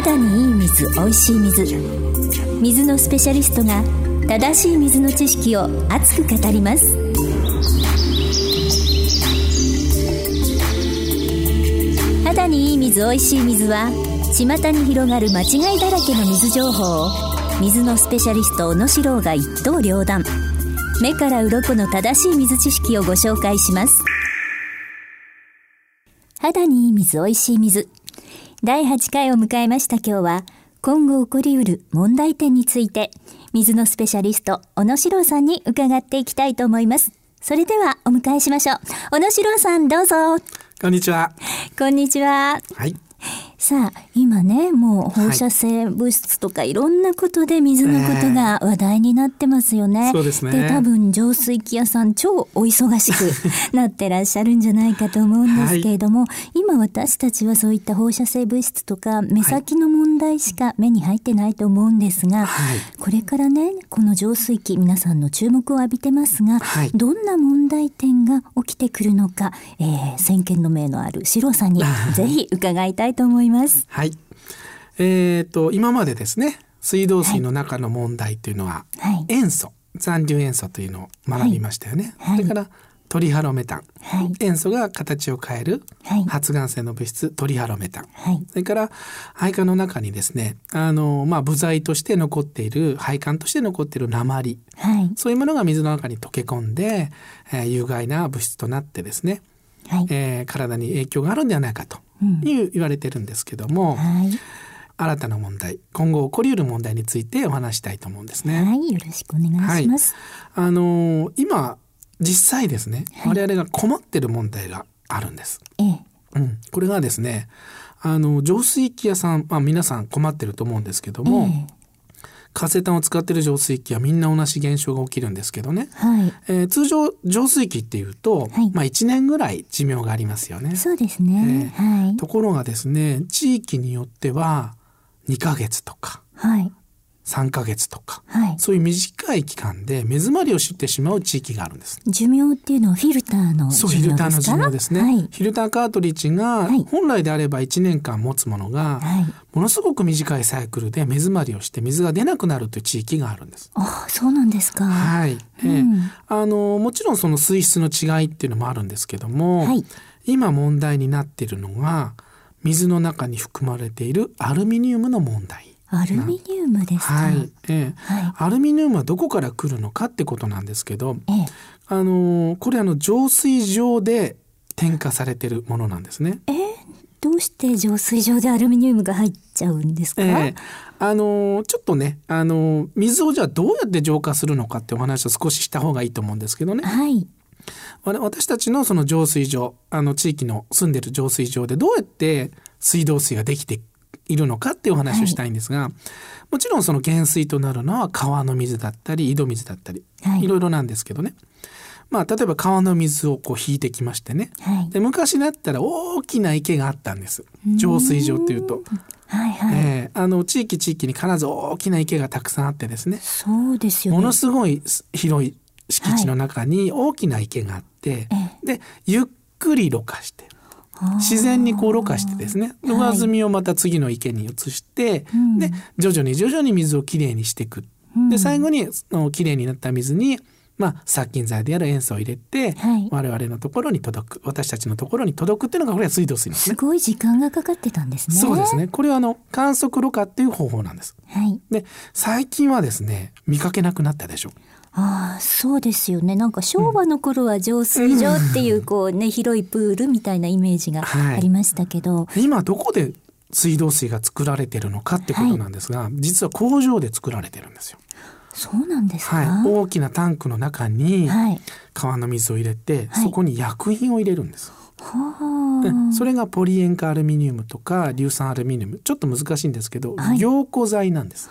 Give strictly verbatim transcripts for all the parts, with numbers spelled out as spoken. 肌にいい水、おいしい水、水のスペシャリストが正しい水の知識を熱く語ります。肌にいい水、おいしい水は巷に広がる間違いだらけの水情報を水のスペシャリスト小野史郎が一刀両断、目から鱗の正しい水知識をご紹介します。肌にいい水、おいしい水、だいはちかいを迎えました。今日は今後起こりうる問題点について水のスペシャリスト小野史郎さんに伺っていきたいと思います。それではお迎えしましょう。小野史郎さん、どうぞ。こんにちは。こんにちは。はい。さあ、今ね、もう放射性物質とかいろんなことで水のことが話題になってますよね。えー、そうですね。で、多分浄水器屋さん超お忙しくなってらっしゃるんじゃないかと思うんですけれども、はい、今私たちはそういった放射性物質とか目先の問題しか目に入ってないと思うんですが、はい、これからね、この浄水器皆さんの注目を浴びてますが、はい、どんな問題点が起きてくるのか、えー、先見の明のある史郎さんにぜひ伺いたいと思います。はい。えー、と今までですね、水道水の中の問題というのは、はい、塩素、残留塩素というのを学びましたよね。はい、それからトリハロメタン、はい、塩素が形を変える発がん性の物質、はい、トリハロメタン、はい、それから配管の中にですね、あの、まあ、部材として残っている、配管として残っている鉛、はい、そういうものが水の中に溶け込んで、えー、有害な物質となってですね、はい、えー、体に影響があるんではないかという言われてるんですけども、うん、はい、新たな問題、今後起こりうる問題についてお話したいと思うんですね。はい、よろしくお願いします。はい、あのー、今実際ですね、はい、我々が困ってる問題があるんです。ええ、うん、これがですね、あの浄水器屋さん、まあ、皆さん困ってると思うんですけども、ええ、活性炭を使っている浄水器はみんな同じ現象が起きるんですけどね。はい、えー、通常浄水器っていうと、はい、まあ、いちねんぐらい寿命がありますよね。そうですね。えーはい、ところがですね、地域によってはにかげつとか、はい、さんかげつとか、はい、そういう短い期間で目詰まりをしてしまう地域があるんです。寿命っていうのはフィルターの寿命ですか？そう、フィルターの寿命ですね。はい、フィルターカートリッジが本来であればいちねんかん持つものが、はい、ものすごく短いサイクルで目詰まりをして水が出なくなるという地域があるんです。ああ、そうなんですか。はい。うん、えー、あのもちろんその水質の違いっていうのもあるんですけども、はい、今問題になっているのが水の中に含まれているアルミニウムの問題。アルミニウムですか？はい、えーはい、アルミニウムはどこから来るのかってことなんですけど、ええ、あのこれあの浄水場で添加されてるものなんですね。えー、どうして浄水場でアルミニウムが入っちゃうんですか？えー、あのちょっとね、あの水をじゃあどうやって浄化するのかってお話を少しした方がいいと思うんですけどね。はい、私たちのその浄水場、あの地域の住んでる浄水場でどうやって水道水ができているのかっていうお話をしたいんですが、はい、もちろんその原水となるのは川の水だったり井戸水だったり、はい、いろいろなんですけどね、まあ、例えば川の水をこう引いてきましてね、はい、で昔だったら大きな池があったんです。浄水場っていうと、はいはい、えー、あの地域地域に必ず大きな池がたくさんあってですね、そうですよね、ものすごい広い敷地の中に大きな池があって、はい、でゆっくりろ過して自然にこうろ過してですね、ろ過済みをまた次の池に移して、はい、うん、で徐々に徐々に水をきれいにしていく、うん、で最後にそのきれいになった水に、まあ、殺菌剤である塩素を入れて、はい、我々のところに届く、私たちのところに届くっていうのがこれは水道水なんですね。すごい時間がかかってたんですね。そうですね。これはあの観測ろ過っていう方法なんです。はい、で最近はですね、見かけなくなったでしょう。ああ、そうですよね。なんか昭和の頃は浄水場っていうこうね、うん、広いプールみたいなイメージがありましたけど、はい、今どこで水道水が作られてるのかってことなんですが、はい、実は工場で作られてるんですよ。そうなんですか？はい、大きなタンクの中に川の水を入れて、はい、そこに薬品を入れるんです。はあ、それがポリ塩化アルミニウムとか硫酸アルミニウム、ちょっと難しいんですけど、はい、凝固剤なんです。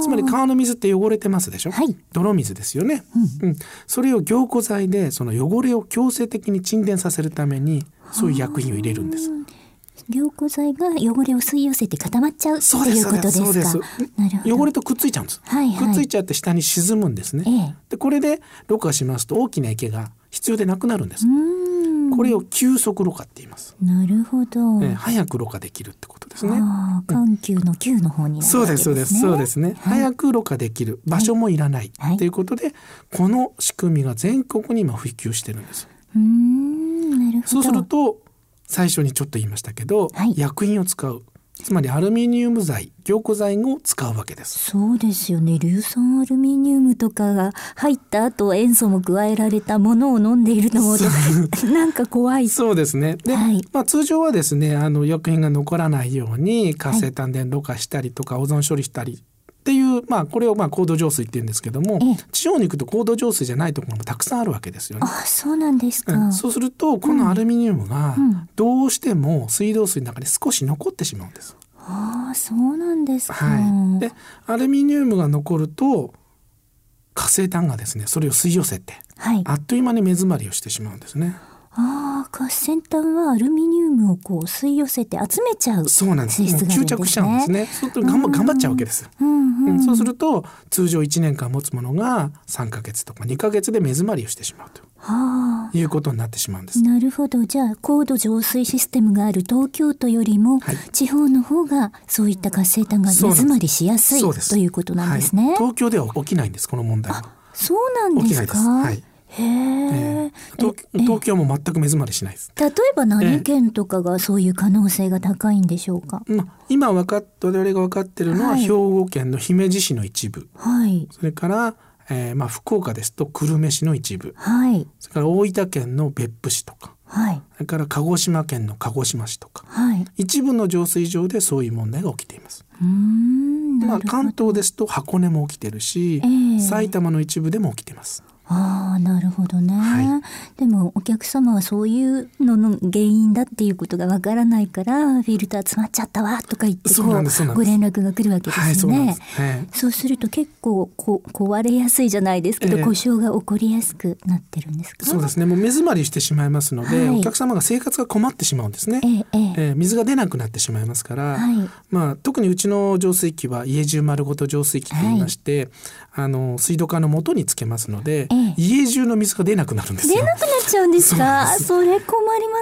つまり川の水って汚れてますでしょ、はい、泥水ですよね、うんうん、それを凝固剤でその汚れを強制的に沈殿させるためにそういう薬品を入れるんです。凝固剤が汚れを吸い寄せて固まっちゃうということですか？そうです。なるほど。汚れとくっついちゃうんです、はいはい、くっついちゃって下に沈むんですね、ええ、でこれでろ過しますと大きな池が必要でなくなるんです。うん、これを急速ろ過って言います。なるほど、えー、早くろ過できるってことです。ですね。あ、緩急の急の方になるわけですね。そうですそうですね、はい、早くろ過できる場所もいらないと、はい、いうことで、この仕組みが全国に今普及してるんです。うーん、なるほど。そうすると最初にちょっと言いましたけど、はい、薬品を使う、つまりアルミニウム材、凝固剤を使うわけです。そうですよね。硫酸アルミニウムとかが入った後、塩素も加えられたものを飲んでいると思うとなんか怖い。そうですね。で、はい、まあ、通常はですね、あの薬品が残らないように活性炭でろ過したりとか、はい、オゾン処理したりっていう、まあ、これをまあ高度浄水って言うんですけども、地方に行くと高度浄水じゃないところもたくさんあるわけですよね。あ、そうなんですか、うん、そうするとこのアルミニウムがどうしても水道水の中に少し残ってしまうんです、うんうん、あ、そうなんですか、はい、でアルミニウムが残ると活性炭がですね、それを吸い寄せて、はい、あっという間に目詰まりをしてしまうんですね。あ、活性炭はアルミニウムをこう吸い寄せて集めちゃう性質があるんですね。そうなんです。もう吸着しちゃうんですね。そうすると頑張、うん、頑張っちゃうわけです、うんうんうん、そうすると通常いちねんかん持つものがさんかげつとかにかげつで目詰まりをしてしまうと、はあ、いうことになってしまうんです。なるほど。じゃあ高度浄水システムがある東京都よりも、はい、地方の方がそういった活性炭が目詰まりしやすいということなんですね、はい、東京では起きないんです、この問題は。あ、そうなんですか。起きないです。はい。へえー、東, 東京も全く目詰まりしないです。例えば何県とかがそういう可能性が高いんでしょうか。えー、今分かっ我々が分かっているのは、はい、兵庫県の姫路市の一部、はい、それから、えーまあ、福岡ですと久留米市の一部、はい、それから大分県の別府市とか、はい、それから鹿児島県の鹿児島市とか、はい、一部の浄水場でそういう問題が起きています。うーん、まあ、関東ですと箱根も起きてるし、えー、埼玉の一部でも起きています。あ、なるほどね、はい、でもお客様はそういうのの原因だっていうことがわからないから、フィルター詰まっちゃったわとか言ってこうご連絡が来るわけですよね、はい、そうなんです、はい、そうすると結構こ壊れやすいじゃないですけど、えー、故障が起こりやすくなってるんですか。そうですね。もう目詰まりしてしまいますので、はい、お客様が生活が困ってしまうんですね、えーえー、水が出なくなってしまいますから、はい、まあ、特にうちの浄水器は家中丸ごと浄水器といいまして、はい、あの水道管の元につけますので、えー家中の水が出なくなるんですよ。出なくなっちゃうんですか。そ, すそれ困りますね。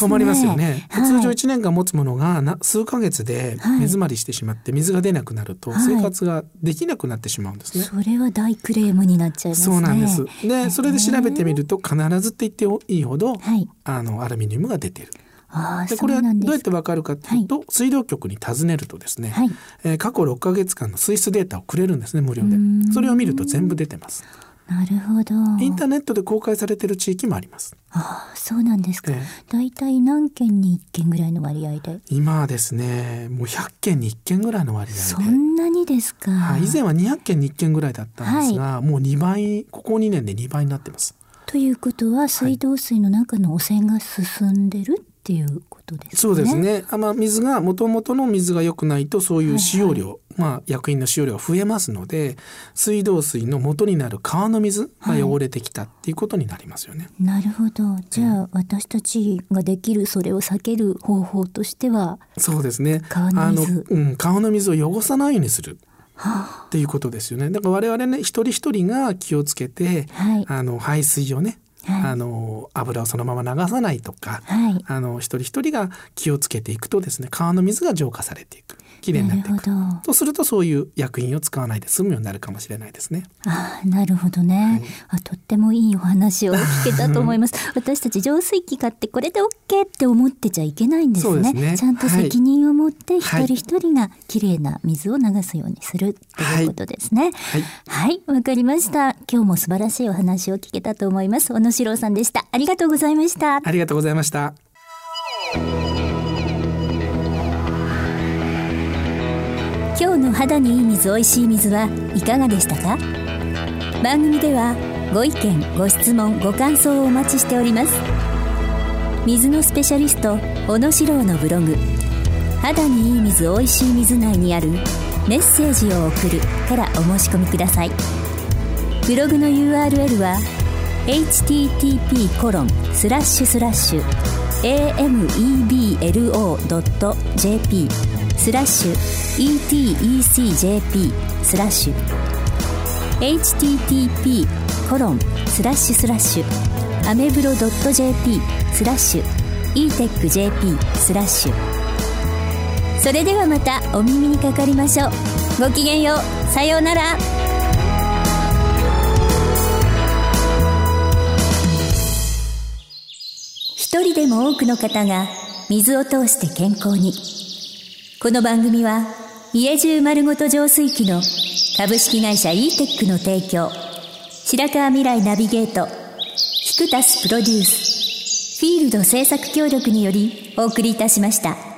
困りますよね、はい、通常いちねんかん持つものがな数ヶ月で目詰まりしてしまって水が出なくなると生活ができなくなってしまうんですね、はい、それは大クレームになっちゃいますね。そうなんです。で、それで調べてみると必ずって言っていいほど、はい、あのアルミニウムが出ている。あ、でこれはどうやって分かるかというと、はい、水道局に尋ねるとですね、はいえー、過去ろっかげつかんの水質データをくれるんですね、無料で。それを見ると全部出てます。なるほど。インターネットで公開されている地域もあります。ああ、そうなんですか、ええ、だいたい何件にいっけんぐらいの割合で。今はですね、もうひゃっけんにいっけんぐらいの割合で。そんなにですか。はい、以前はにひゃっけんにいっけんぐらいだったんですが、はい、もうにばい、ここにねんでにばいになってます。ということは水道水の中の汚染が進んでるっていうことですね。そうですね。あ、まあ、水が元々の水が良くないとそういう使用量、はいはいまあ、薬品の使用量が増えますので、水道水の元になる川の水が汚れてきたっていうことになりますよね、はい、なるほど。じゃあ私たちができるそれを避ける方法としては、そうですね、川の水、あの、うん、川の水を汚さないようにするっていうことですよね。だから我々ね、一人一人が気をつけて、はい、あの排水をね、はい、あの油をそのまま流さないとか、はい、あの一人一人が気をつけていくとですね、川の水が浄化されていく、きれいになっていく。そうするとそういう薬品を使わないで済むようになるかもしれないですね。あ、なるほどね、はい、あ、とってもいいお話を聞けたと思います私たち浄水器買ってこれで OK って思ってちゃいけないんですね。そうですね。ちゃんと責任を持って一人一人がきれいな水を流すようにするということですね。はい、はいはい、わかりました。今日も素晴らしいお話を聞けたと思います。小野史郎さんでした。ありがとうございました。ありがとうございました。今日の肌にいい水おいしい水はいかがでしたか。番組ではご意見ご質問ご感想をお待ちしております。水のスペシャリスト小野史郎のブログ、肌にいい水おいしい水内にあるメッセージを送るからお申し込みください。ブログの ユーアールエル はエイチティーティーピーコロンスラッシュスラッシュエーエムイービーエルオードットジェーピー スラッシュ etecjp スラッシュ http コロンスラッシュスラッシュアメブロ .jp スラッシュ etecjp スラッシュそれではまたお耳にかかりましょう。ごきげんよう。さようなら。一人でも多くの方が水を通して健康に。この番組は家中丸ごと浄水器の株式会社 イーテック の提供、白川未来ナビゲート、菊田氏プロデュース、フィールド制作協力によりお送りいたしました。